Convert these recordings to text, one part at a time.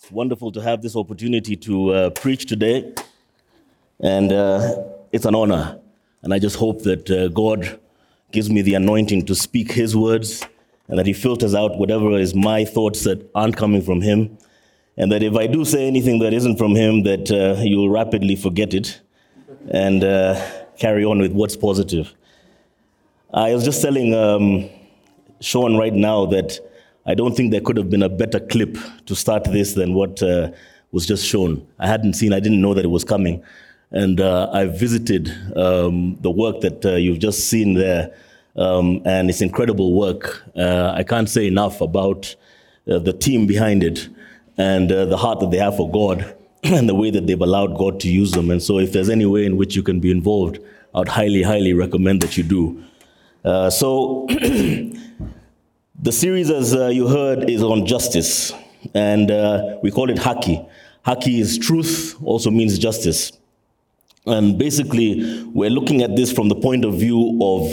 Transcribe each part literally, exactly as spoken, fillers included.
It's wonderful to have this opportunity to uh, preach today, and uh, it's an honor. And I just hope that uh, God gives me the anointing to speak his words, and that he filters out whatever is my thoughts that aren't coming from him, and that if I do say anything that isn't from him, that uh, you'll rapidly forget it and uh, carry on with what's positive. I was just telling um, Sean right now that I don't think there could have been a better clip to start this than what uh, was just shown. I hadn't seen, I didn't know that it was coming. And uh, I visited um, the work that uh, you've just seen there, um, and it's incredible work. Uh, I can't say enough about uh, the team behind it and uh, the heart that they have for God and the way that they've allowed God to use them. And so if there's any way in which you can be involved, I would highly, highly recommend that you do. Uh, so the series, as uh, you heard, is on justice, and uh, we call it Haki. Haki is truth, also means justice. And basically, we're looking at this from the point of view of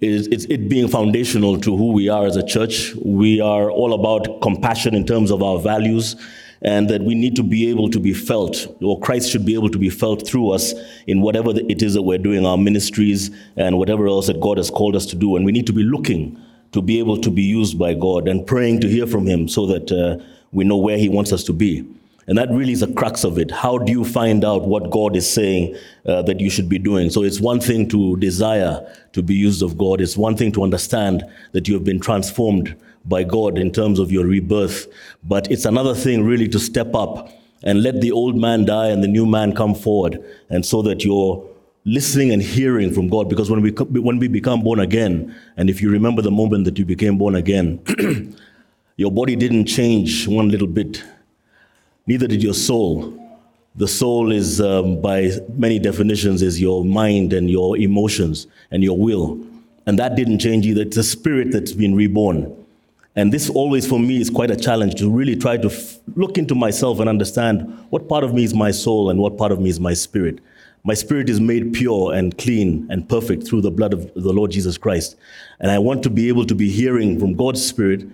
it, it, it being foundational to who we are as a church. We are all about compassion in terms of our values, and that we need to be able to be felt, or Christ should be able to be felt through us in whatever it is that we're doing, our ministries and whatever else that God has called us to do. And we need to be looking to be able to be used by God and praying to hear from him so that uh, we know where he wants us to be. And that really is the crux of it. How do you find out what God is saying uh, that you should be doing? So it's one thing to desire to be used of God. It's one thing to understand that you have been transformed by God in terms of your rebirth. But it's another thing really to step up and let the old man die and the new man come forward. And so that you're listening and hearing from God. Because when we when we become born again, and if you remember the moment that you became born again, your body didn't change one little bit. Neither did your soul. The soul is, um, by many definitions, is your mind and your emotions and your will. And that didn't change either. It's a spirit that's been reborn. And this always, for me, is quite a challenge to really try to f- look into myself and understand what part of me is my soul and what part of me is my spirit. My spirit is made pure and clean and perfect through the blood of the Lord Jesus Christ. And I want to be able to be hearing from God's spirit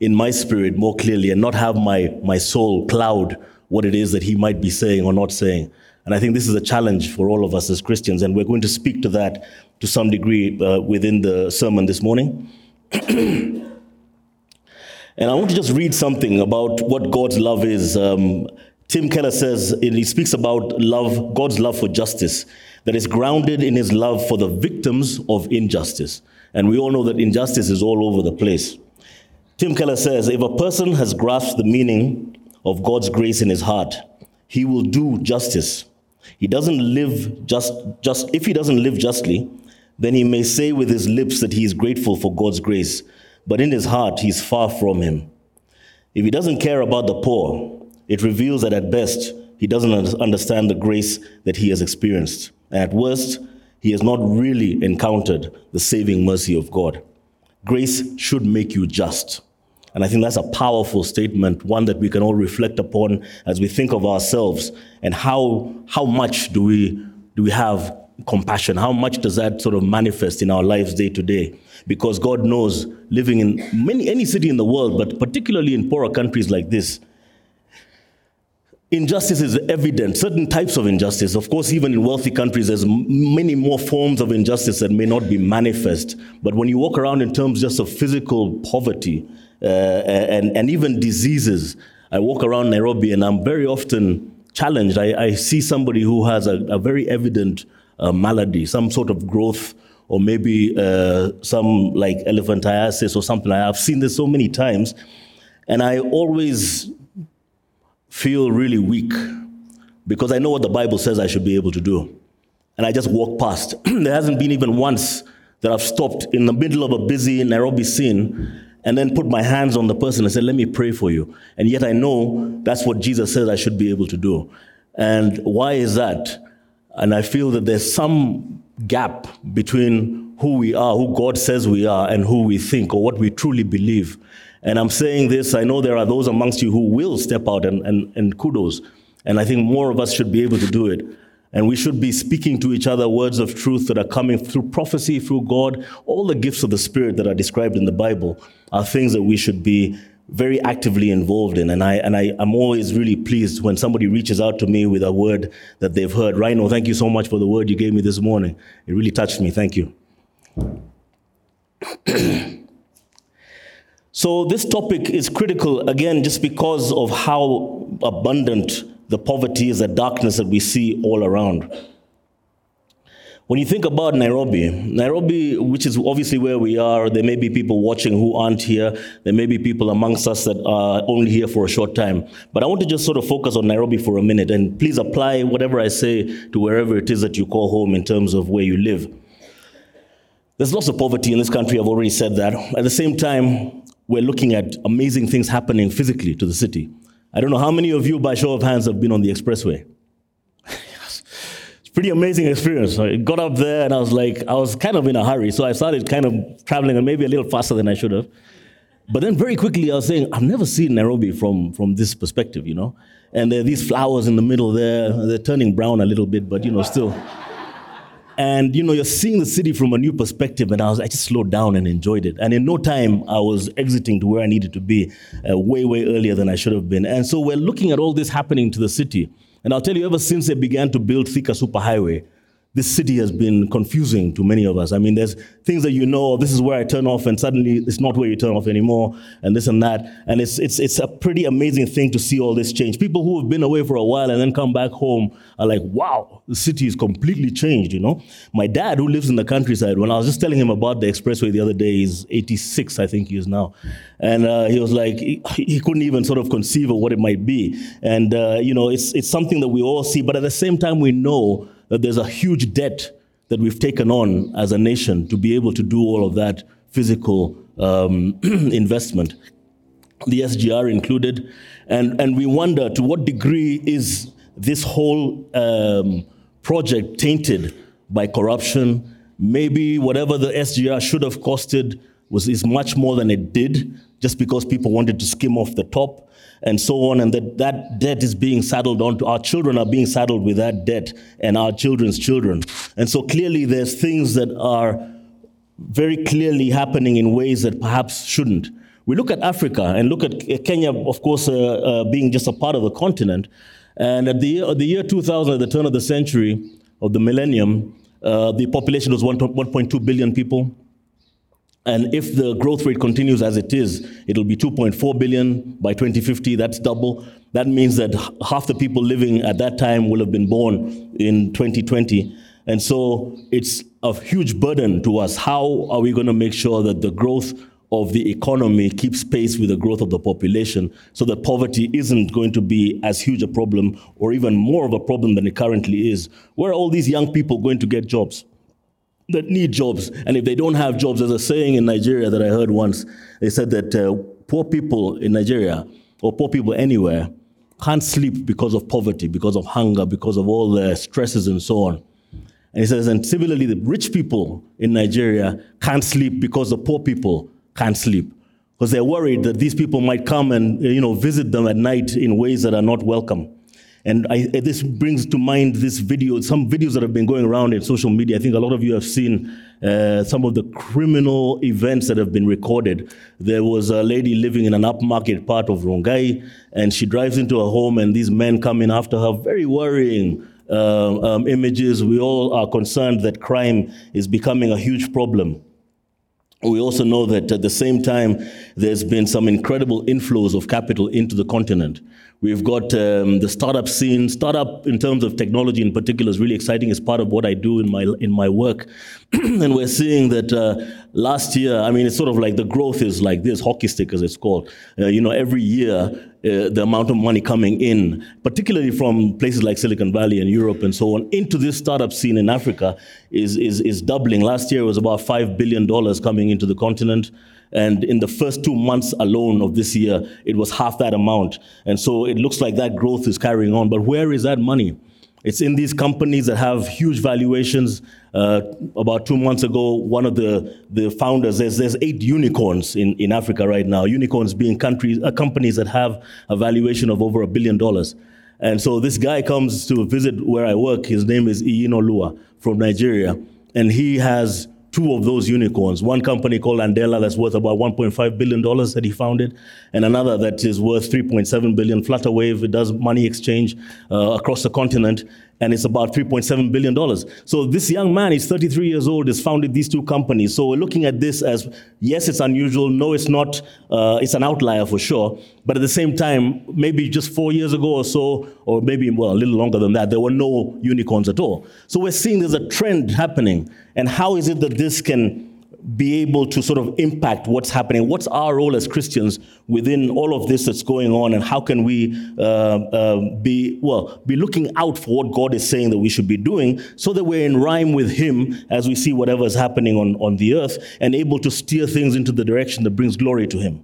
in my spirit more clearly, and not have my, my soul cloud what it is that he might be saying or not saying. And I think this is a challenge for all of us as Christians, and we're going to speak to that to some degree uh, within the sermon this morning. And I want to just read something about what God's love is. Um, Tim Keller says, he speaks about love, God's love for justice, that is grounded in his love for the victims of injustice. And we all know that injustice is all over the place. Tim Keller says, if a person has grasped the meaning of God's grace in his heart, he will do justice. He doesn't live just, just, if he doesn't live justly, then he may say with his lips that he is grateful for God's grace, but in his heart, he's far from him. If he doesn't care about the poor, it reveals that at best, he doesn't understand the grace that he has experienced. And at worst, he has not really encountered the saving mercy of God. Grace should make you just. And I think that's a powerful statement, one that we can all reflect upon as we think of ourselves and how how much do we do we have compassion? How much does that sort of manifest in our lives day to day? Because God knows, living in many any city in the world, but particularly in poorer countries like this, injustice is evident, certain types of injustice. Of course, even in wealthy countries, there's many more forms of injustice that may not be manifest. But when you walk around in terms just of physical poverty uh, and, and even diseases, I walk around Nairobi and I'm very often challenged. I, I see somebody who has a, a very evident uh, malady, some sort of growth, or maybe uh, some like elephantiasis or something like that. I've seen this so many times, and I always feel really weak because I know what the Bible says I should be able to do. And I just walk past. There hasn't been even once that I've stopped in the middle of a busy Nairobi scene and then put my hands on the person and said, let me pray for you. And yet I know that's what Jesus says I should be able to do. And why is that? And I feel that there's some gap between who we are, who God says we are, and who we think or what we truly believe. And I'm saying this, I know there are those amongst you who will step out, and, and, and kudos. And I think more of us should be able to do it. And we should be speaking to each other words of truth that are coming through prophecy, through God. All the gifts of the Spirit that are described in the Bible are things that we should be very actively involved in. And I and I am always really pleased when somebody reaches out to me with a word that they've heard. Rhino, thank you so much for the word you gave me this morning. It really touched me. Thank you. So this topic is critical, again, just because of how abundant the poverty is, the darkness that we see all around. When you think about Nairobi, Nairobi, which is obviously where we are, there may be people watching who aren't here. There may be people amongst us that are only here for a short time. But I want to just sort of focus on Nairobi for a minute, and please apply whatever I say to wherever it is that you call home in terms of where you live. There's lots of poverty in this country, I've already said that. At the same time, we're looking at amazing things happening physically to the city. I don't know how many of you, by show of hands, have been on the expressway. Pretty amazing experience. I got up there and I was like, I was kind of in a hurry. So I started kind of traveling and maybe a little faster than I should have. But then very quickly I was saying, I've never seen Nairobi from, from this perspective, you know. And there are these flowers in the middle there. They're turning brown a little bit, but you know, still. And you know, you're seeing the city from a new perspective. And I was, I just slowed down and enjoyed it. And in no time, I was exiting to where I needed to be uh, way, way earlier than I should have been. And so we're looking at all this happening to the city. And I'll tell you, ever since they began to build Thika Superhighway, this city has been confusing to many of us. I mean, there's things that you know, this is where I turn off, and suddenly it's not where you turn off anymore, and this and that. And it's it's it's a pretty amazing thing to see all this change. People who have been away for a while and then come back home are like, wow, the city is completely changed, you know? My dad, who lives in the countryside, when I was just telling him about the expressway the other day, he's eighty-six, I think he is now. And uh, he was like, he, he couldn't even sort of conceive of what it might be. And, uh, you know, it's it's something that we all see, but at the same time, we know that there's a huge debt that we've taken on as a nation to be able to do all of that physical um, investment, the S G R included. And, and we wonder, to what degree is this whole um, project tainted by corruption? Maybe whatever the S G R should have costed was is much more than it did, just because people wanted to skim off the top, and so on, and that, that debt is being saddled on to, our children are being saddled with that debt, and our children's children. And so clearly there's things that are very clearly happening in ways that perhaps shouldn't. We look at Africa, and look at Kenya, of course, uh, uh, being just a part of the continent, and at the, at the year two thousand, at the turn of the century, of the millennium, uh, the population was one point two billion people. And if the growth rate continues as it is, it'll be two point four billion by twenty fifty, that's double. That means that half the people living at that time will have been born in twenty twenty. And so it's a huge burden to us. How are we going to make sure that the growth of the economy keeps pace with the growth of the population so that poverty isn't going to be as huge a problem or even more of a problem than it currently is? Where are all these young people going to get jobs that need jobs? And if they don't have jobs, there's a saying in Nigeria that I heard once. They said that uh, poor people in Nigeria, or poor people anywhere, can't sleep because of poverty, because of hunger, because of all the stresses and so on. And he says, and similarly, the rich people in Nigeria can't sleep because the poor people can't sleep, because they're worried that these people might come and, you know, visit them at night in ways that are not welcome. And I, this brings to mind this video, some videos that have been going around in social media. I think a lot of you have seen uh, some of the criminal events that have been recorded. There was a lady living in an upmarket part of Rongai, and she drives into a home, and these men come in after her. Very worrying uh, um, images. We all are concerned that crime is becoming a huge problem. We also know that at the same time, there's been some incredible inflows of capital into the continent. We've got um, the startup scene. Startup in terms of technology in particular is really exciting. It's part of what I do in my in my work. And we're seeing that uh, last year, I mean, it's sort of like the growth is like this, hockey stick as it's called. Uh, you know, every year, Uh, the amount of money coming in, particularly from places like Silicon Valley and Europe and so on, into this startup scene in Africa is is is doubling. Last year it was about five billion dollars coming into the continent. And in the first two months alone of this year, it was half that amount. And so it looks like that growth is carrying on. But where is that money? It's in these companies that have huge valuations. Uh, about two months ago, one of the, the founders, there's, there's eight unicorns in, in Africa right now, unicorns being countries, uh, companies that have a valuation of over a billion dollars. And so this guy comes to visit where I work. His name is Iyinoluwa from Nigeria, and he has two of those unicorns. One company called Andela that's worth about one point five billion dollars that he founded, and another that is worth three point seven billion dollars. Flutterwave, it does money exchange uh, across the continent, and it's about three point seven billion dollars. So this young man, he's thirty-three years old, has founded these two companies. So we're looking at this as, yes, it's unusual. No, it's not. Uh, it's an outlier for sure. But at the same time, maybe just four years ago or so, or maybe well, a little longer than that, there were no unicorns at all. So we're seeing there's a trend happening. And how is it that this can be able to sort of impact what's happening? What's our role as Christians within all of this that's going on, and how can we uh, uh, be, well, be looking out for what God is saying that we should be doing so that we're in rhyme with him as we see whatever is happening on, on the earth and able to steer things into the direction that brings glory to him?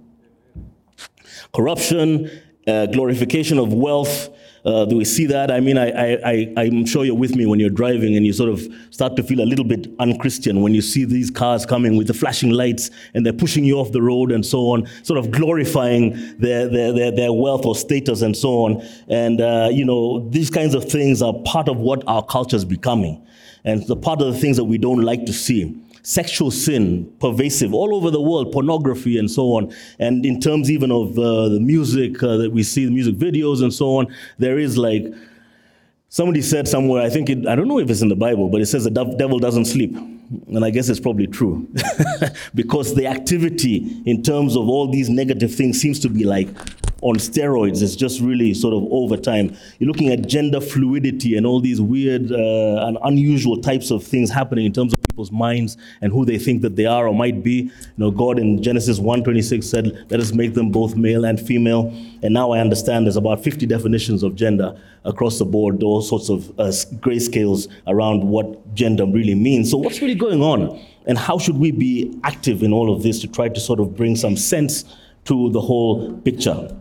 Corruption, uh, glorification of wealth. Uh, do we see that? I mean, I, I, I, I'm sure you're with me when you're driving and you sort of start to feel a little bit un-Christian when you see these cars coming with the flashing lights and they're pushing you off the road and so on, sort of glorifying their their their, their wealth or status and so on. And, uh, you know, these kinds of things are part of what our culture is becoming, and the part of the things that we don't like to see. Sexual sin, pervasive, all over the world, pornography and so on. And in terms even of uh, the music uh, that we see, the music videos and so on, there is like, somebody said somewhere, I think, it, I don't know if it's in the Bible, but it says the devil doesn't sleep. And I guess it's probably true because the activity in terms of all these negative things seems to be like on steroids. It's just really sort of over time. You're looking at gender fluidity and all these weird uh, and unusual types of things happening in terms of people's minds and who they think that they are or might be. You know, God in Genesis one twenty-six said, let us make them both male and female. And now I understand there's about fifty definitions of gender across the board, all sorts of uh, grayscales around what gender really means. So what's really going on? And how should we be active in all of this to try to sort of bring some sense to the whole picture?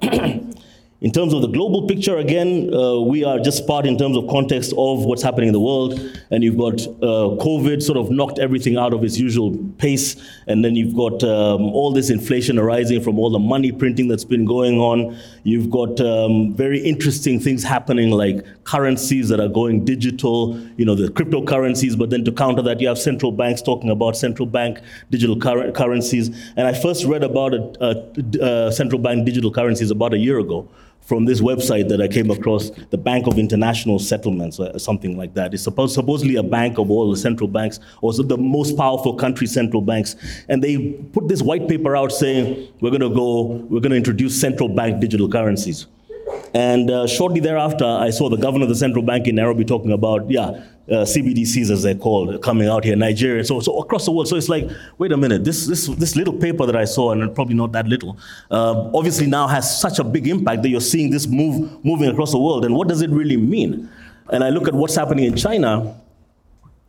In terms of the global picture, again, uh, we are just part in terms of context of what's happening in the world. And you've got uh, COVID sort of knocked everything out of its usual pace. And then you've got um, all this inflation arising from all the money printing that's been going on. You've got um, very interesting things happening, like currencies that are going digital, you know, the cryptocurrencies. But then to counter that, you have central banks talking about central bank digital cur- currencies. And I first read about a, a, a central bank digital currencies about a year ago, from this website that I came across, the Bank of International Settlements, or something like that. It's supposed, supposedly a bank of all the central banks, or the most powerful country central banks. And they put this white paper out saying, we're gonna go, we're gonna introduce central bank digital currencies. And uh, shortly thereafter, I saw the governor of the central bank in Nairobi talking about, yeah, Uh, C B D Cs, as they're called, coming out here in Nigeria, so so across the world. So it's like, wait a minute, this this this little paper that I saw, and probably not that little, uh, obviously now has such a big impact that you're seeing this move moving across the world. And what does it really mean? And I look at what's happening in China,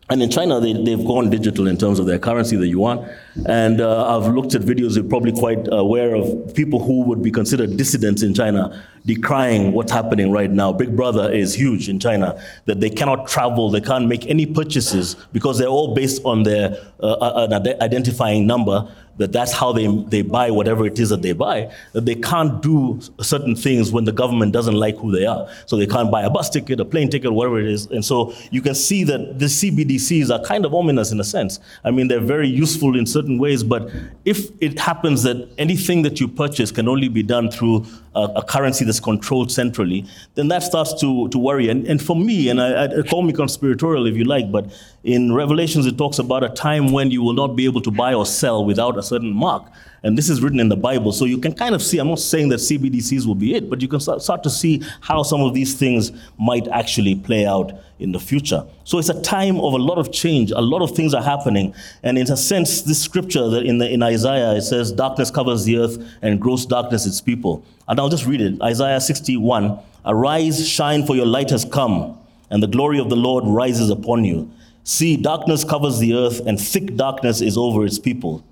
and in China they they've gone digital in terms of their currency, the yuan. And uh, I've looked at videos. You're probably quite aware of people who would be considered dissidents in China decrying what's happening right now. Big Brother is huge in China, that they cannot travel, they can't make any purchases because they're all based on their uh, an identifying number, that that's how they, they buy whatever it is that they buy, that they can't do certain things when the government doesn't like who they are. So they can't buy a bus ticket, a plane ticket, whatever it is. And so you can see that the C B D Cs are kind of ominous in a sense. I mean, they're very useful in certain ways, but if it happens that anything that you purchase can only be done through a, a currency that's controlled centrally, then that starts to, to worry. And, and for me, and I, I call me conspiratorial if you like, but in Revelations it talks about a time when you will not be able to buy or sell without a certain mark. And this is written in the Bible, so you can kind of see, I'm not saying that C B D Cs will be it, but you can start to see how some of these things might actually play out in the future. So it's a time of a lot of change, a lot of things are happening. And in a sense, this scripture that in, the, in Isaiah, it says, darkness covers the earth and gross darkness its people. And I'll just read it, Isaiah sixty-one, arise, shine, for your light has come, and the glory of the Lord rises upon you. See, darkness covers the earth and thick darkness is over its people.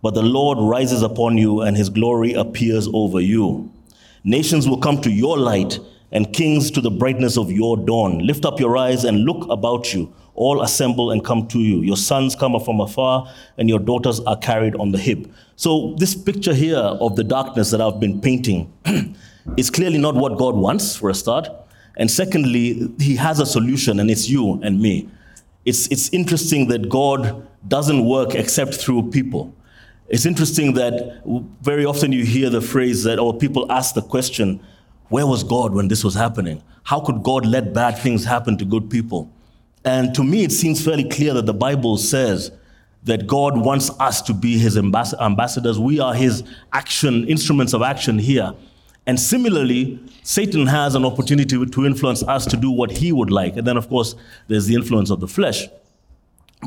But the Lord rises upon you and his glory appears over you. Nations will come to your light and kings to the brightness of your dawn. Lift up your eyes and look about you. All assemble and come to you. Your sons come from afar and your daughters are carried on the hip. So this picture here of the darkness that I've been painting is clearly not what God wants, for a start. And secondly, he has a solution, and it's you and me. It's, it's interesting that God doesn't work except through people. It's interesting that very often you hear the phrase that, or people ask the question, where was God when this was happening? How could God let bad things happen to good people? And to me, it seems fairly clear that the Bible says that God wants us to be his ambas- ambassadors. We are his action, instruments of action here. And similarly, Satan has an opportunity to influence us to do what he would like. And then, of course, there's the influence of the flesh.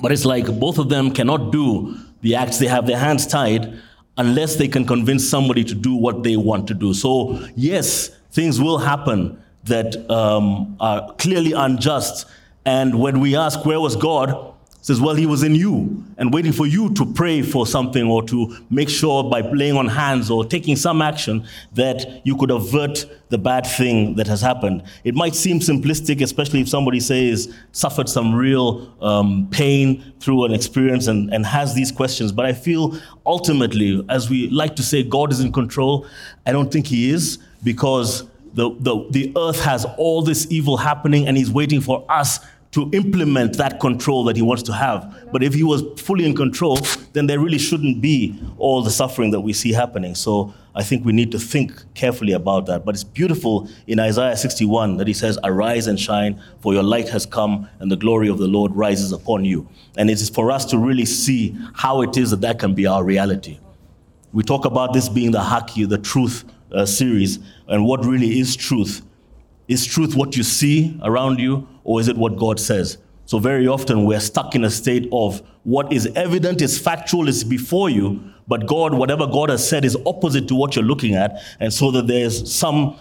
But it's like both of them cannot do the acts. They have their hands tied unless they can convince somebody to do what they want to do. So yes, things will happen that um, are clearly unjust. And when we ask, where was God? It says, well, he was in you and waiting for you to pray for something or to make sure by laying on hands or taking some action that you could avert the bad thing that has happened. It might seem simplistic, especially if somebody says suffered some real um, pain through an experience and, and has these questions. But I feel ultimately, as we like to say, God is in control. I don't think he is, because the, the, the earth has all this evil happening and he's waiting for us to implement that control that he wants to have. But if he was fully in control, then there really shouldn't be all the suffering that we see happening. So I think we need to think carefully about that. But it's beautiful in Isaiah sixty-one that he says, arise and shine, for your light has come, and the glory of the Lord rises upon you. And it is for us to really see how it is that that can be our reality. We talk about this being the Haki, the truth uh, series, and what really is truth. Is truth what you see around you, or is it what God says? So very often we're stuck in a state of what is evident, is factual, is before you, but God, whatever God has said is opposite to what you're looking at, and so that there's some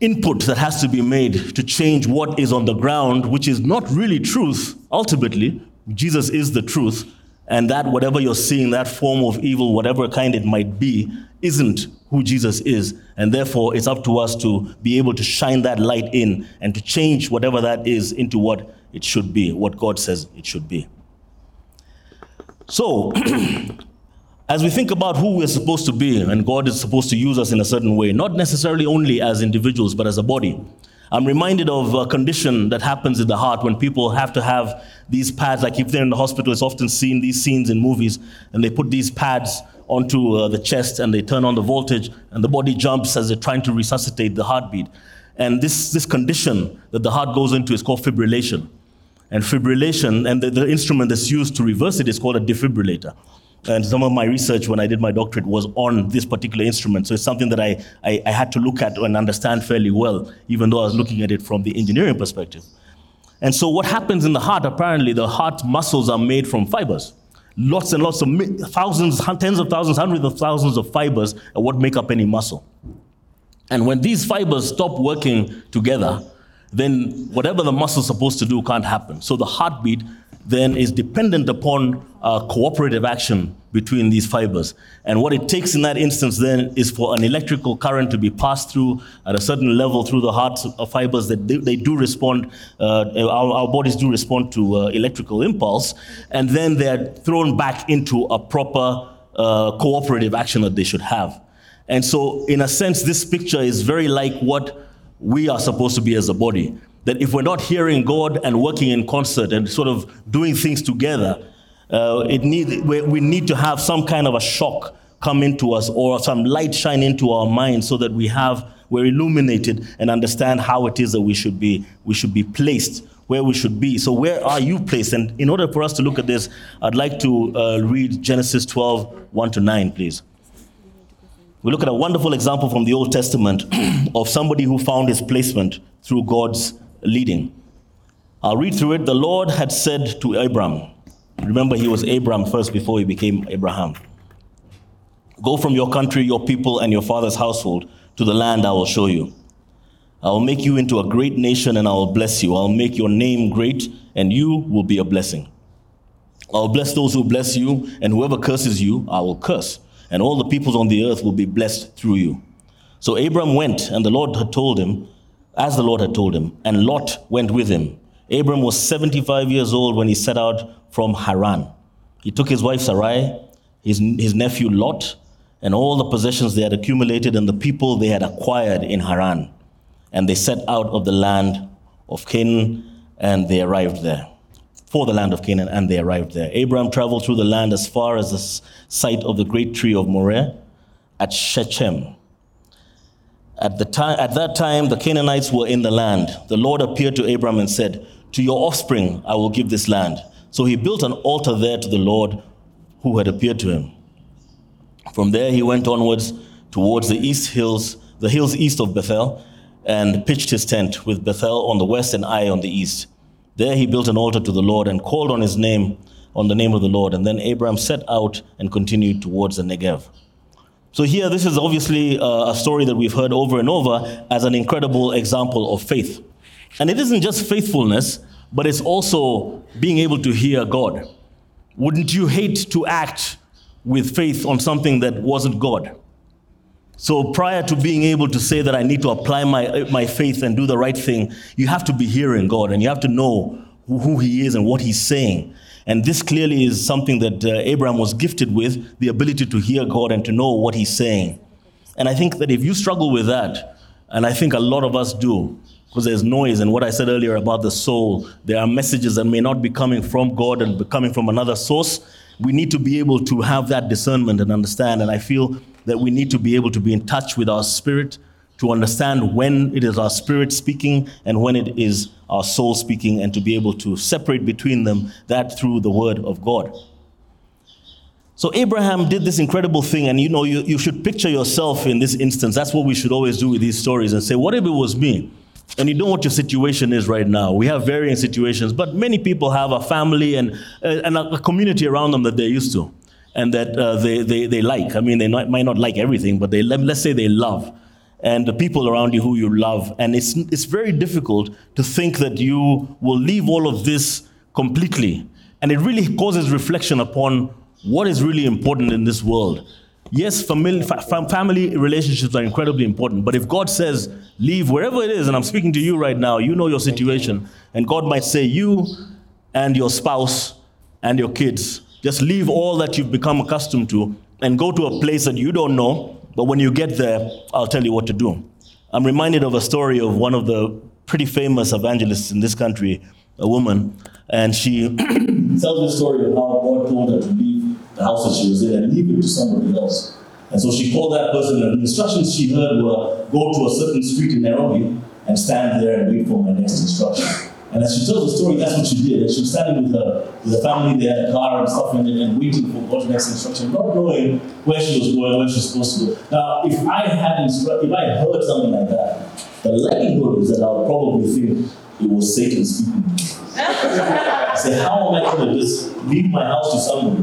input that has to be made to change what is on the ground, which is not really truth. Ultimately, Jesus is the truth, and that whatever you're seeing, that form of evil, whatever kind it might be, isn't who Jesus is, and therefore it's up to us to be able to shine that light in and to change whatever that is into what it should be, what God says it should be. So, as we think about who we're supposed to be, and God is supposed to use us in a certain way, not necessarily only as individuals, but as a body. I'm reminded of a condition that happens in the heart when people have to have these pads. Like if they're in the hospital, it's often seen these scenes in movies, and they put these pads onto uh, the chest, and they turn on the voltage, and the body jumps as they're trying to resuscitate the heartbeat. And this, this condition that the heart goes into is called fibrillation. And fibrillation, and the, the instrument that's used to reverse it is called a defibrillator. And some of my research when I did my doctorate was on this particular instrument. So it's something that I, I, I had to look at and understand fairly well, even though I was looking at it from the engineering perspective. And so what happens in the heart, apparently, the heart muscles are made from fibers. Lots and lots of thousands, tens of thousands, hundreds of thousands of fibers are what make up any muscle. And when these fibers stop working together, then whatever the muscle is supposed to do can't happen. So the heartbeat then is dependent upon uh, cooperative action between these fibers. And what it takes in that instance then is for an electrical current to be passed through at a certain level through the heart fibers, that they, they do respond, uh, our, our bodies do respond to uh, electrical impulse, and then they're thrown back into a proper uh, cooperative action that they should have. And so in a sense, this picture is very like what we are supposed to be as a body. That if we're not hearing God and working in concert and sort of doing things together, uh, it need, we, we need to have some kind of a shock come into us or some light shine into our mind so that we have, we're illuminated and understand how it is that we should be, we should be placed where we should be. So where are you placed? And in order for us to look at this, I'd like to uh, read Genesis twelve, one to nine, please. We look at a wonderful example from the Old Testament of somebody who found his placement through God's leading. I'll read through it. The Lord had said to Abram, remember he was Abram first before he became Abraham, go from your country, your people, and your father's household to the land I will show you. I will make you into a great nation and I will bless you. I will make your name great and you will be a blessing. I will bless those who bless you, and whoever curses you, I will curse. And all the peoples on the earth will be blessed through you. So Abram went, and the Lord had told him, as the Lord had told him, and Lot went with him. Abram was seventy-five years old when he set out from Haran. He took his wife Sarai, his, his nephew Lot, and all the possessions they had accumulated and the people they had acquired in Haran. And they set out of the land of Canaan, and they arrived there. for the land of Canaan, and they arrived there. Abraham traveled through the land as far as the site of the great tree of Moreh at Shechem. At, the time, at that time, the Canaanites were in the land. The Lord appeared to Abraham and said, "To your offspring I will give this land." So he built an altar there to the Lord who had appeared to him. From there he went onwards towards the east hills, the hills east of Bethel, and pitched his tent, with Bethel on the west and Ai on the east. There he built an altar to the Lord and called on his name, on the name of the Lord. And then Abraham set out and continued towards the Negev. So here, this is obviously uh, a story that we've heard over and over as an incredible example of faith. And it isn't just faithfulness, but it's also being able to hear God. Wouldn't you hate to act with faith on something that wasn't God? So prior to being able to say that I need to apply my, my faith and do the right thing, you have to be hearing God, and you have to know who, who he is and what he's saying. And this clearly is something that uh, Abraham was gifted with, the ability to hear God and to know what he's saying. And I think that if you struggle with that, and I think a lot of us do, because there's noise, and what I said earlier about the soul, there are messages that may not be coming from God and coming from another source. We need to be able to have that discernment and understand, and I feel that we need to be able to be in touch with our spirit, to understand when it is our spirit speaking and when it is our soul speaking, and to be able to separate between them, that through the word of God. So Abraham did this incredible thing, and you know, you, you should picture yourself in this instance. That's what we should always do with these stories, and say, what if it was me? And you know what your situation is right now. We have varying situations, but many people have a family and, and a community around them that they're used to, and that uh, they, they, they like. I mean, they not, might not like everything, but they let's say they love. And the people around you who you love. And it's it's very difficult to think that you will leave all of this completely. And it really causes reflection upon what is really important in this world. Yes, family, fa- family relationships are incredibly important, but if God says, leave wherever it is, and I'm speaking to you right now, you know your situation, and God might say, you and your spouse and your kids, just leave all that you've become accustomed to and go to a place that you don't know, but when you get there, I'll tell you what to do. I'm reminded of a story of one of the pretty famous evangelists in this country, a woman, and she tells the story of how God told her to leave the house that she was in and leave it to somebody else. And so she called that person, and the instructions she heard were, go to a certain street in Nairobi and stand there and wait for my next instruction. And as she tells the story, that's what she did. And she was standing with her, with her family, they had a car and stuff in it, and waiting for God's next instruction, not knowing where she was going, where she was supposed to go. Now, if I had instru- if I heard something like that, the likelihood is that I would probably think it was Satan speaking to me. Say, how am I going to just leave my house to somebody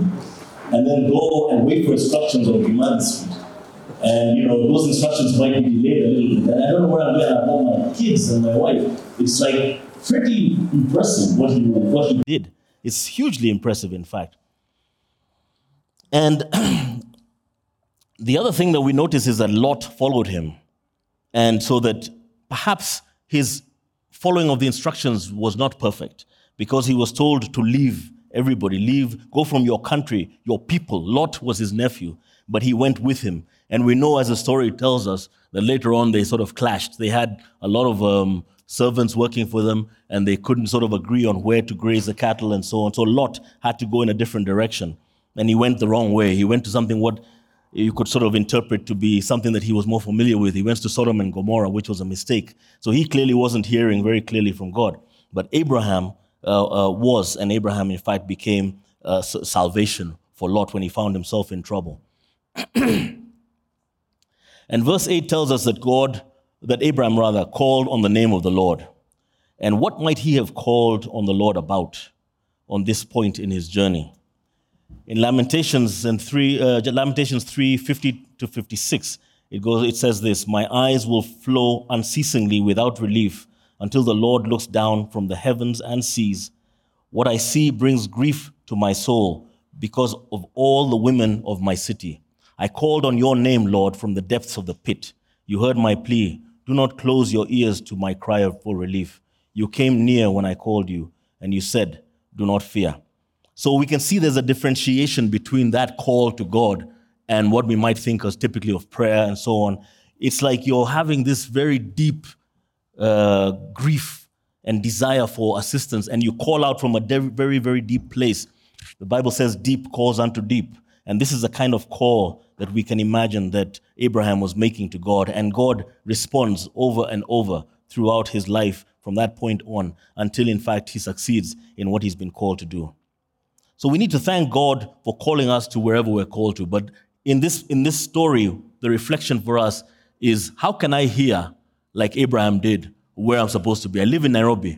and then go and wait for instructions on Demand Street? And you know, those instructions might be delayed a little bit. And I don't know where I'm going. I've got my kids and my wife. It's like, pretty impressive what he, what he did. It's hugely impressive, in fact. And the other thing that we notice is that Lot followed him. And so that perhaps his following of the instructions was not perfect, because he was told to leave everybody, leave, go from your country, your people. Lot was his nephew, but he went with him. And we know, as the story tells us, that later on they sort of clashed. They had a lot of um, servants working for them, and they couldn't sort of agree on where to graze the cattle and so on. So Lot had to go in a different direction, and he went the wrong way. He went to something what you could sort of interpret to be something that he was more familiar with. He went to Sodom and Gomorrah, which was a mistake. So he clearly wasn't hearing very clearly from God. But Abraham uh, uh, was, and Abraham, in fact, became uh, salvation for Lot when he found himself in trouble. And verse eight tells us that God that Abraham, rather, called on the name of the Lord. And what might he have called on the Lord about on this point in his journey? In Lamentations and three, uh, Lamentations three, fifty to fifty-six, it goes. It says this: "My eyes will flow unceasingly without relief until the Lord looks down from the heavens and sees. What I see brings grief to my soul because of all the women of my city. I called on your name, Lord, from the depths of the pit. You heard my plea. Do not close your ears to my cry for relief. You came near when I called you, and you said, 'Do not fear.'" So we can see there's a differentiation between that call to God and what we might think as typically of prayer and so on. It's like you're having this very deep uh, grief and desire for assistance, and you call out from a very, very deep place. The Bible says deep calls unto deep. And this is the kind of call that we can imagine that Abraham was making to God. And God responds over and over throughout his life from that point on until, in fact, he succeeds in what he's been called to do. So we need to thank God for calling us to wherever we're called to. But in this, in this story, the reflection for us is, how can I hear like Abraham did where I'm supposed to be? I live in Nairobi.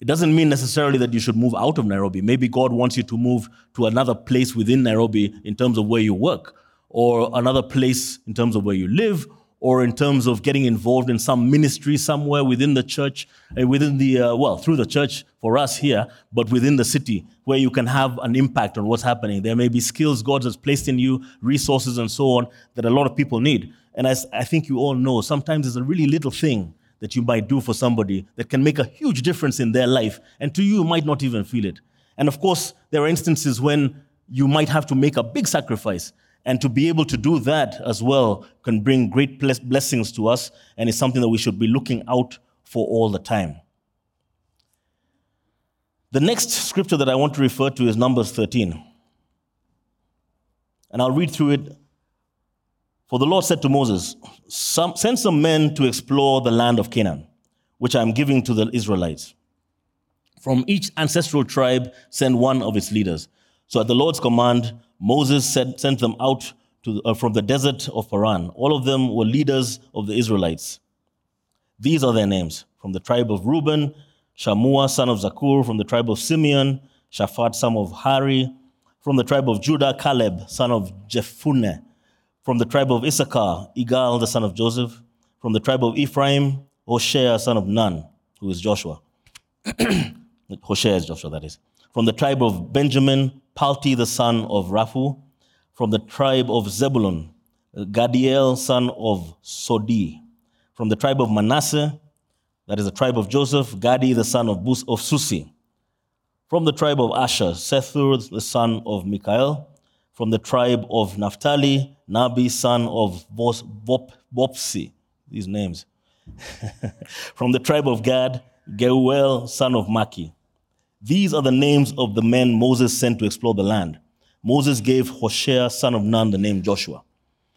It doesn't mean necessarily that you should move out of Nairobi. Maybe God wants you to move to another place within Nairobi in terms of where you work, or another place in terms of where you live, or in terms of getting involved in some ministry somewhere within the church, within the, uh, well, through the church for us here, but within the city where you can have an impact on what's happening. There may be skills God has placed in you, resources and so on, that a lot of people need. And as I think you all know, sometimes it's a really little thing that you might do for somebody that can make a huge difference in their life, and to you, you might not even feel it. And of course, there are instances when you might have to make a big sacrifice, and to be able to do that as well can bring great blessings to us, and it's something that we should be looking out for all the time. The next scripture that I want to refer to is Numbers thirteen. And I'll read through it. For the Lord said to Moses, some, send some men to explore the land of Canaan, which I am giving to the Israelites. From each ancestral tribe, send one of its leaders. So at the Lord's command, Moses sent, sent them out to, uh, from the desert of Paran. All of them were leaders of the Israelites. These are their names: from the tribe of Reuben, Shamua, son of Zakur; from the tribe of Simeon, Shaphat, son of Hari; from the tribe of Judah, Caleb, son of Jephunneh; from the tribe of Issachar, Igal, the son of Joseph; from the tribe of Ephraim, Hoshea, son of Nun, who is Joshua. Hoshea is Joshua, that is. From the tribe of Benjamin, Palti, the son of Raphu; from the tribe of Zebulun, Gadiel, son of Sodi; from the tribe of Manasseh, that is the tribe of Joseph, Gadi, the son of, Bus- of Susi; from the tribe of Asher, Sethur, the son of Mikael; from the tribe of Naphtali, Nabi, son of Bos, Bop, Bopsi, these names. From the tribe of Gad, Geuel, son of Maki. These are the names of the men Moses sent to explore the land. Moses gave Hoshea, son of Nun, the name Joshua.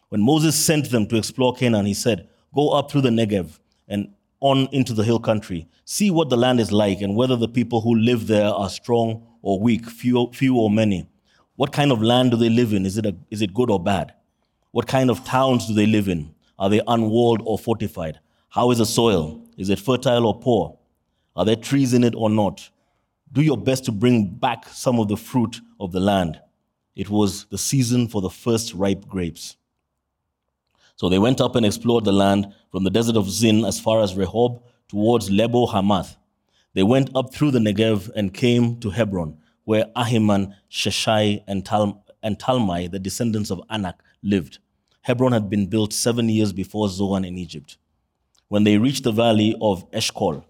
When Moses sent them to explore Canaan, he said, go up through the Negev and on into the hill country. See what the land is like and whether the people who live there are strong or weak, few, few or many. What kind of land do they live in? Is it a, is it good or bad? What kind of towns do they live in? Are they unwalled or fortified? How is the soil? Is it fertile or poor? Are there trees in it or not? Do your best to bring back some of the fruit of the land. It was the season for the first ripe grapes. So they went up and explored the land from the desert of Zin as far as Rehob towards Lebo Hamath. They went up through the Negev and came to Hebron, where Ahiman, Sheshai, and, Tal- and Talmai, the descendants of Anak, lived. Hebron had been built seven years before Zoan in Egypt. When they reached the valley of Eshkol,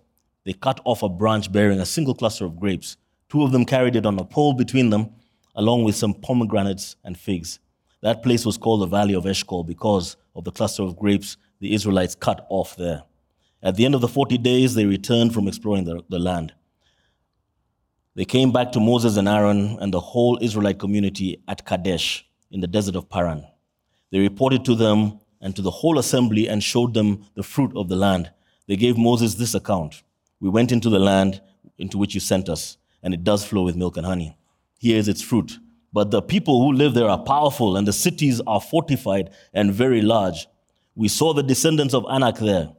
they cut off a branch bearing a single cluster of grapes. Two of them carried it on a pole between them, along with some pomegranates and figs. That place was called the Valley of Eshkol because of the cluster of grapes the Israelites cut off there. At the end of the forty days, they returned from exploring the, the land. They came back to Moses and Aaron and the whole Israelite community at Kadesh in the desert of Paran. They reported to them and to the whole assembly and showed them the fruit of the land. They gave Moses this account: we went into the land into which you sent us, and it does flow with milk and honey. Here is its fruit. But the people who live there are powerful, and the cities are fortified and very large. We saw the descendants of Anak there.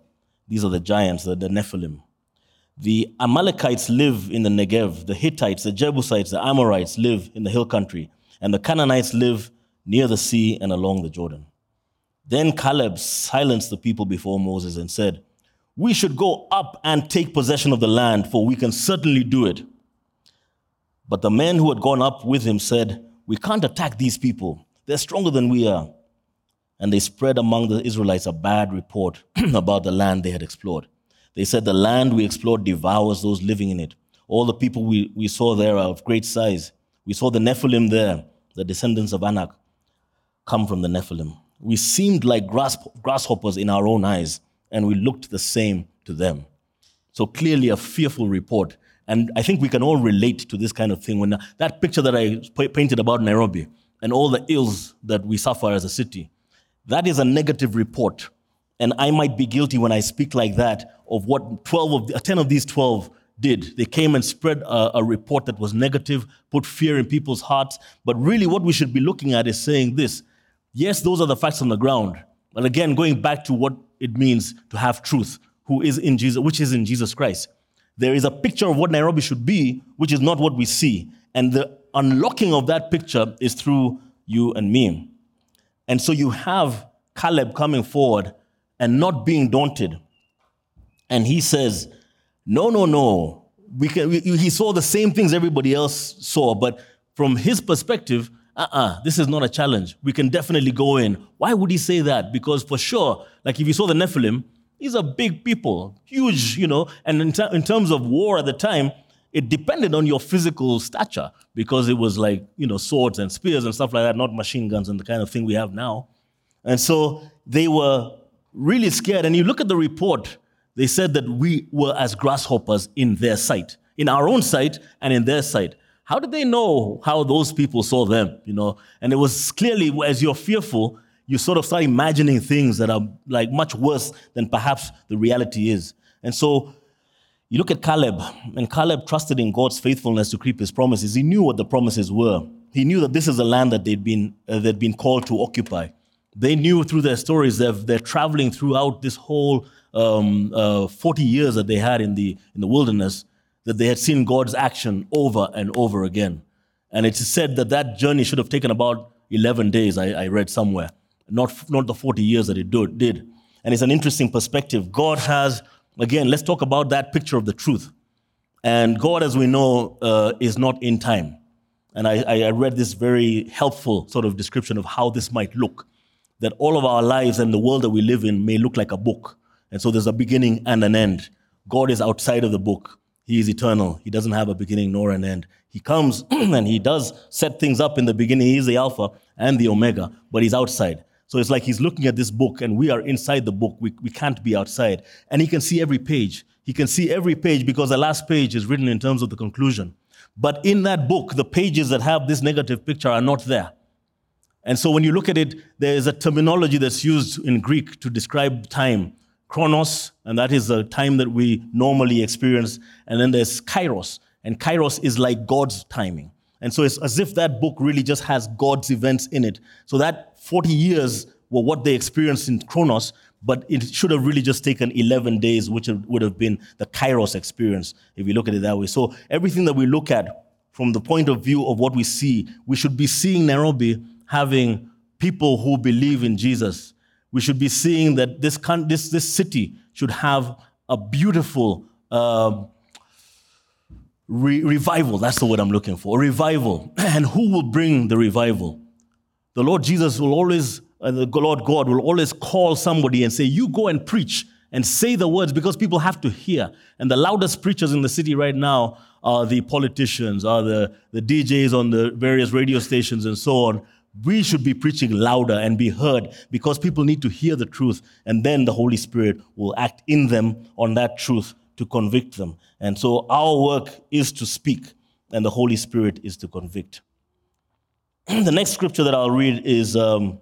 These are the giants, the Nephilim. The Amalekites live in the Negev, the Hittites, the Jebusites, the Amorites live in the hill country, and the Canaanites live near the sea and along the Jordan. Then Caleb silenced the people before Moses and said, we should go up and take possession of the land, for we can certainly do it. But the men who had gone up with him said, we can't attack these people. They're stronger than we are. And they spread among the Israelites a bad report about the land they had explored. They said, the land we explored devours those living in it. All the people we, we saw there are of great size. We saw the Nephilim there, the descendants of Anak, come from the Nephilim. We seemed like grass, grasshoppers in our own eyes, and we looked the same to them. So clearly a fearful report. And I think we can all relate to this kind of thing. When that picture that I painted about Nairobi and all the ills that we suffer as a city, that is a negative report. And I might be guilty when I speak like that of what twelve of the, ten of these twelve did. They came and spread a, a report that was negative, put fear in people's hearts. But really what we should be looking at is saying this. Yes, those are the facts on the ground. But again, going back to what it means to have truth, who is in Jesus, which is in Jesus Christ. There is a picture of what Nairobi should be, which is not what we see. And the unlocking of that picture is through you and me. And so you have Caleb coming forward and not being daunted. And he says, no, no, no. We can, we, he saw the same things everybody else saw, but from his perspective, uh-uh, this is not a challenge. We can definitely go in. Why would he say that? Because for sure, like if you saw the Nephilim, these are big people, huge, you know, and in, ter- in terms of war at the time, it depended on your physical stature because it was like, you know, swords and spears and stuff like that, not machine guns and the kind of thing we have now. And so they were really scared. And you look at the report, they said that we were as grasshoppers in their sight, in our own sight and in their sight. How did they know how those people saw them, you know? And it was clearly, as you're fearful, you sort of start imagining things that are like much worse than perhaps the reality is. And so you look at Caleb, and Caleb trusted in God's faithfulness to keep his promises. He knew what the promises were. He knew that this is the land that they'd been uh, they'd been called to occupy. They knew through their stories that they're traveling throughout this whole um, uh, forty years that they had in the in the wilderness, that they had seen God's action over and over again. And it's said that that journey should have taken about eleven days, I, I read somewhere, not, not the forty years that it do, did. And it's an interesting perspective. God has, again, let's talk about that picture of the truth. And God, as we know, uh, is not in time. And I, I read this very helpful sort of description of how this might look, that all of our lives and the world that we live in may look like a book. And so there's a beginning and an end. God is outside of the book. He is eternal. He doesn't have a beginning nor an end. He comes and he does set things up in the beginning. He is the Alpha and the Omega, but he's outside. So it's like he's looking at this book and we are inside the book. We, we can't be outside. And he can see every page. He can see every page because the last page is written in terms of the conclusion. But in that book, the pages that have this negative picture are not there. And so when you look at it, there is a terminology that's used in Greek to describe time. Chronos, and that is the time that we normally experience. And then there's kairos. And kairos is like God's timing. And so it's as if that book really just has God's events in it. So that forty years were what they experienced in Chronos, but it should have really just taken eleven days, which would have been the kairos experience, if you look at it that way. So everything that we look at from the point of view of what we see, we should be seeing Nairobi having people who believe in Jesus. We should be seeing that this con- this, this city should have a beautiful uh, re- revival. That's the word I'm looking for, a revival. And who will bring the revival? The Lord Jesus will always, uh, the Lord God will always call somebody and say, you go and preach and say the words because people have to hear. And the loudest preachers in the city right now are the politicians, are the, the D Js on the various radio stations and so on. We should be preaching louder and be heard because people need to hear the truth, and then the Holy Spirit will act in them on that truth to convict them. And so our work is to speak, and the Holy Spirit is to convict. The next scripture that I'll read is um,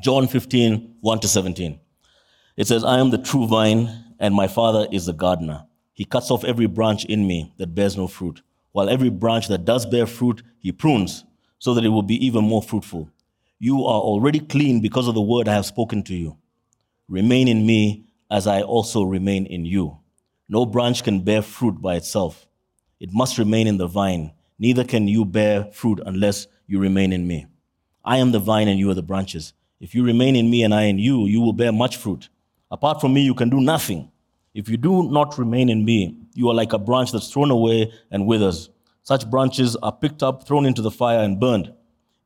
John fifteen, one to seventeen. It says, I am the true vine, and my Father is the gardener. He cuts off every branch in me that bears no fruit, while every branch that does bear fruit, he prunes, so that it will be even more fruitful. You are already clean because of the word I have spoken to you. Remain in me as I also remain in you. No branch can bear fruit by itself. It must remain in the vine. Neither can you bear fruit unless you remain in me. I am the vine and you are the branches. If you remain in me and I in you, you will bear much fruit. Apart from me, you can do nothing. If you do not remain in me, you are like a branch that's thrown away and withers. Such branches are picked up, thrown into the fire, and burned.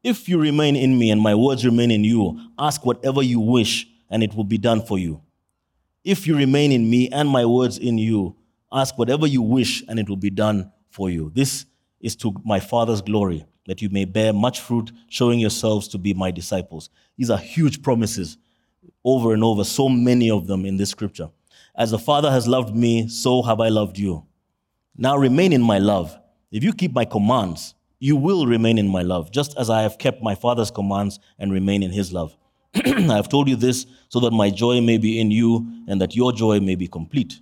If you remain in me and my words remain in you, ask whatever you wish, and it will be done for you. If you remain in me and my words in you, ask whatever you wish, and it will be done for you. This is to my Father's glory, that you may bear much fruit, showing yourselves to be my disciples. These are huge promises over and over, so many of them in this scripture. As the Father has loved me, so have I loved you. Now remain in my love. If you keep my commands, you will remain in my love, just as I have kept my Father's commands and remain in his love. I have told you this so that my joy may be in you and that your joy may be complete.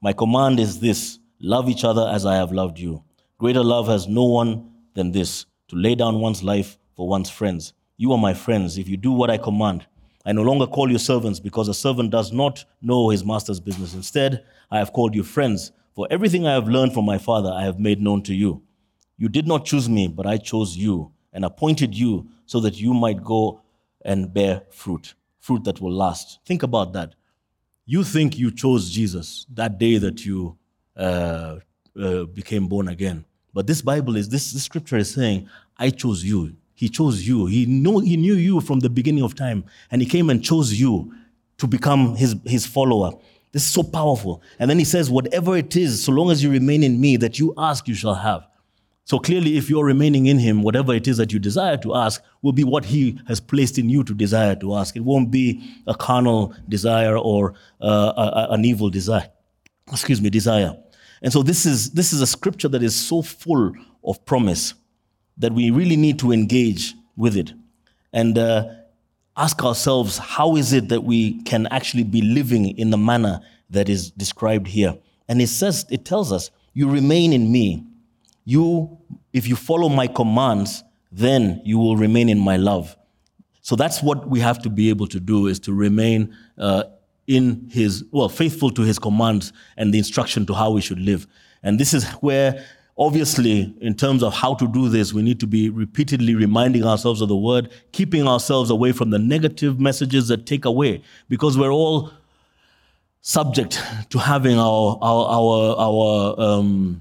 My command is this, love each other as I have loved you. Greater love has no one than this, to lay down one's life for one's friends. You are my friends if you do what I command. I no longer call you servants because a servant does not know his master's business. Instead, I have called you friends, for everything I have learned from my Father I have made known to you. You did not choose me, but I chose you and appointed you so that you might go and bear fruit, fruit that will last. Think about that. You think you chose Jesus that day that you uh, uh, became born again. But this Bible is, this, this scripture is saying, I chose you. He chose you. He knew, he knew you from the beginning of time, and he came and chose you to become his, his follower. This is so powerful. And then he says, whatever it is, so long as you remain in me, that you ask, you shall have. So clearly, if you're remaining in him, whatever it is that you desire to ask will be what he has placed in you to desire to ask. It won't be a carnal desire or uh, a, a, an evil desire. Excuse me, desire. And so this is this is a scripture that is so full of promise that we really need to engage with it and uh, ask ourselves, how is it that we can actually be living in the manner that is described here? And it says, it tells us, you remain in me. You, if you follow my commands, then you will remain in my love. So that's what we have to be able to do, is to remain uh, in his, well, faithful to his commands and the instruction to how we should live. And this is where, obviously, in terms of how to do this, we need to be repeatedly reminding ourselves of the word, keeping ourselves away from the negative messages that take away, because we're all subject to having our, our, our, our, um,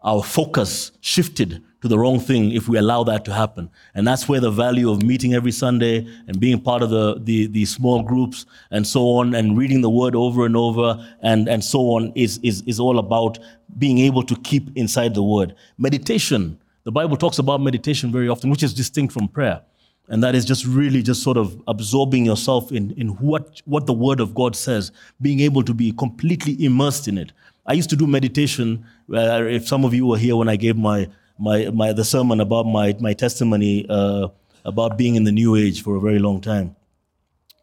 our focus shifted to the wrong thing if we allow that to happen. And that's where the value of meeting every Sunday and being part of the, the, the small groups and so on, and reading the word over and over and, and so on is, is, is all about being able to keep inside the word. Meditation, the Bible talks about meditation very often, which is distinct from prayer. And that is just really just sort of absorbing yourself in, in what, what the word of God says, being able to be completely immersed in it. I used to do meditation. Uh, if some of you were here when I gave my my, my the sermon about my my testimony uh, about being in the New Age for a very long time,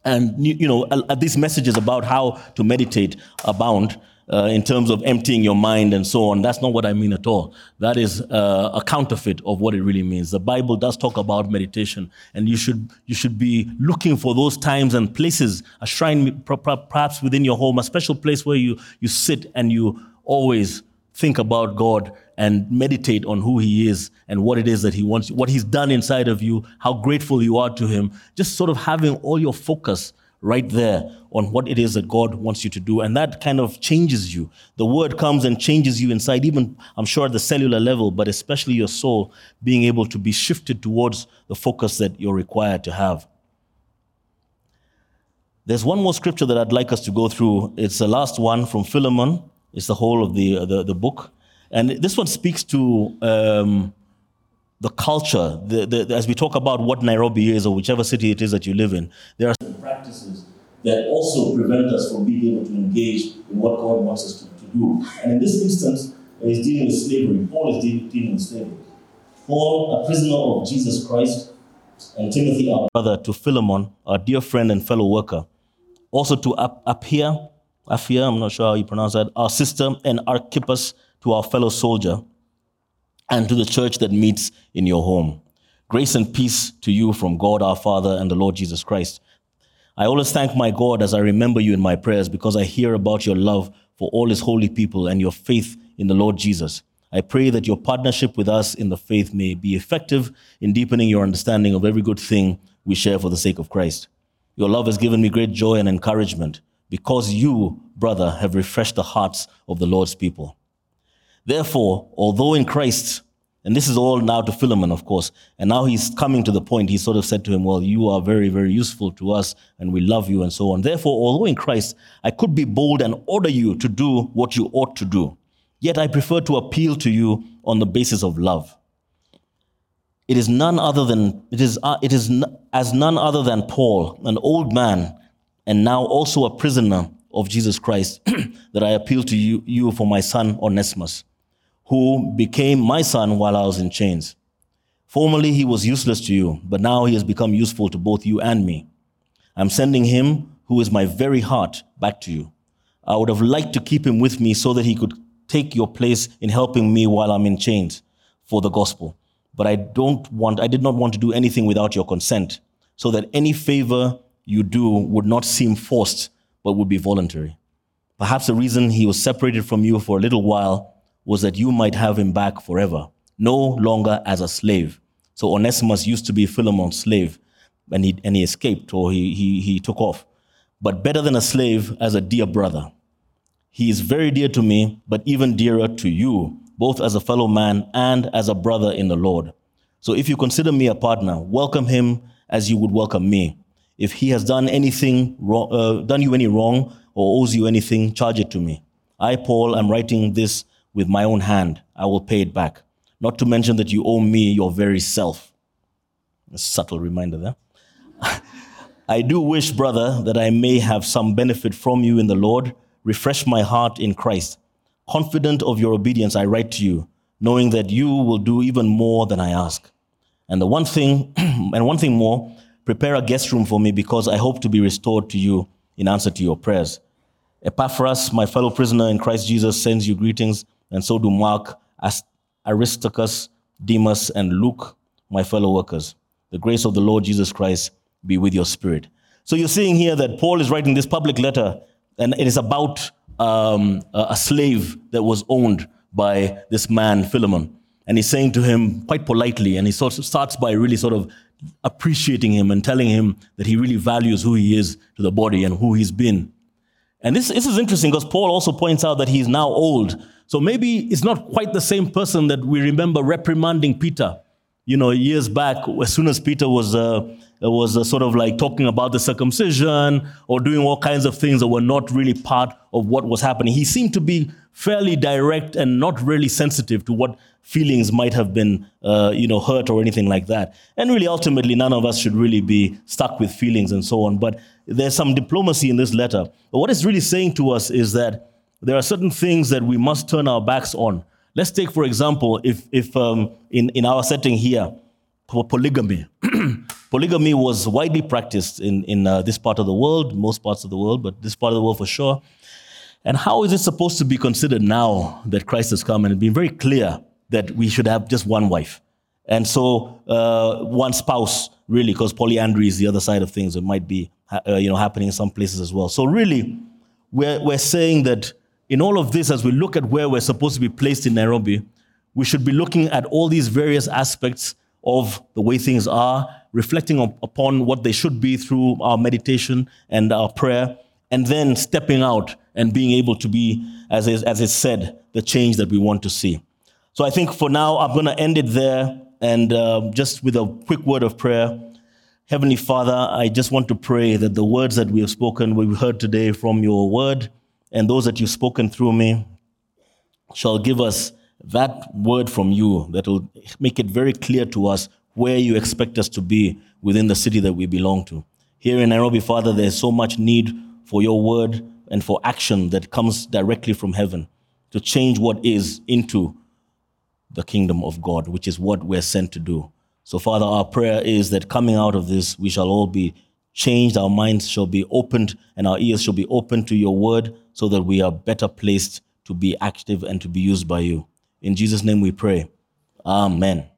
and you, you know uh, these messages about how to meditate abound uh, in terms of emptying your mind and so on. That's not what I mean at all. That is uh, a counterfeit of what it really means. The Bible does talk about meditation, and you should you should be looking for those times and places, a shrine perhaps within your home, a special place where you you sit and you always think about God and meditate on who he is and what it is that he wants, what he's done inside of you, how grateful you are to him. Just sort of having all your focus right there on what it is that God wants you to do. And that kind of changes you. The word comes and changes you inside, even I'm sure at the cellular level, but especially your soul being able to be shifted towards the focus that you're required to have. There's one more scripture that I'd like us to go through. It's the last one from Philemon. It's the whole of the, uh, the the book. And this one speaks to um, the culture. The, the, as we talk about what Nairobi is or whichever city it is that you live in, there are certain practices that also prevent us from being able to engage in what God wants us to, to do. And in this instance, he's dealing with slavery. Paul is dealing, dealing with slavery. Paul, a prisoner of Jesus Christ, and Timothy, our brother, to Philemon, our dear friend and fellow worker. Also to Apphia, Afia, I'm not sure how you pronounce that, our sister, and Archippus, to our fellow soldier, and to the church that meets in your home. Grace and peace to you from God our Father and the Lord Jesus Christ. I always thank my God as I remember you in my prayers, because I hear about your love for all his holy people and your faith in the Lord Jesus. I pray that your partnership with us in the faith may be effective in deepening your understanding of every good thing we share for the sake of Christ. Your love has given me great joy and encouragement, because you, brother, have refreshed the hearts of the Lord's people. Therefore, although in Christ, and this is all now to Philemon, of course, and now he's coming to the point, he sort of said to him, well, you are very, very useful to us, and we love you, and so on. Therefore, although in Christ, I could be bold and order you to do what you ought to do, yet I prefer to appeal to you on the basis of love. It is none other than, it is, uh, it is n- as none other than Paul, an old man, and now also a prisoner of Jesus Christ that I appeal to you, you for my son Onesimus, who became my son while I was in chains. Formerly he was useless to you, but now he has become useful to both you and me. I'm sending him, who is my very heart, back to you. I would have liked to keep him with me so that he could take your place in helping me while I'm in chains for the gospel. But I don't want, I did not want to do anything without your consent, so that any favor you do would not seem forced, but would be voluntary. Perhaps the reason he was separated from you for a little while was that you might have him back forever, no longer as a slave. So Onesimus used to be Philemon's slave, and he, and he escaped, or he, he, he took off. But better than a slave, as a dear brother. He is very dear to me, but even dearer to you, both as a fellow man and as a brother in the Lord. So if you consider me a partner, welcome him as you would welcome me. If he has done anything wrong, uh, done you any wrong or owes you anything, charge it to me. I, Paul, am writing this with my own hand. I will pay it back. Not to mention that you owe me your very self. A subtle reminder there. I do wish, brother, that I may have some benefit from you in the Lord. Refresh my heart in Christ. Confident of your obedience, I write to you, knowing that you will do even more than I ask. And the one thing, and one thing more, prepare a guest room for me, because I hope to be restored to you in answer to your prayers. Epaphras, my fellow prisoner in Christ Jesus, sends you greetings, and so do Mark, Aristarchus, Demas, and Luke, my fellow workers. The grace of the Lord Jesus Christ be with your spirit. So you're seeing here that Paul is writing this public letter, and it is about Um, a slave that was owned by this man, Philemon. And he's saying to him quite politely, and he sort of starts by really sort of appreciating him and telling him that he really values who he is to the body and who he's been. And this, this is interesting, because Paul also points out that he's now old. So maybe it's not quite the same person that we remember reprimanding Peter, you know, years back, as soon as Peter was uh, was uh, sort of like talking about the circumcision or doing all kinds of things that were not really part of what was happening. He seemed to be fairly direct and not really sensitive to what feelings might have been, uh, you know, hurt or anything like that. And really, ultimately, none of us should really be stuck with feelings and so on. But there's some diplomacy in this letter. But what it's really saying to us is that there are certain things that we must turn our backs on. Let's take, for example, if if um, in, in our setting here, polygamy. Polygamy was widely practiced in, in uh, this part of the world, most parts of the world, but this part of the world for sure. And how is it supposed to be considered now that Christ has come and it's been very clear that we should have just one wife? And so uh, one spouse, really, because polyandry is the other side of things that might be uh, you know, happening in some places as well. So really, we're we're saying that in all of this, as we look at where we're supposed to be placed in Nairobi, we should be looking at all these various aspects of the way things are, reflecting op- upon what they should be through our meditation and our prayer, and then stepping out and being able to be, as is, as is said, the change that we want to see. So I think for now, I'm going to end it there, and uh, just with a quick word of prayer. Heavenly Father, I just want to pray that the words that we have spoken, we've heard today from your word, and those that you've spoken through me, shall give us that word from you that will make it very clear to us where you expect us to be within the city that we belong to. Here in Nairobi, Father, there's so much need for your word and for action that comes directly from heaven to change what is into the kingdom of God, which is what we're sent to do. So, Father, our prayer is that coming out of this, we shall all be changed, our minds shall be opened, and our ears shall be opened to your word, so that we are better placed to be active and to be used by you. In Jesus' name we pray. Amen.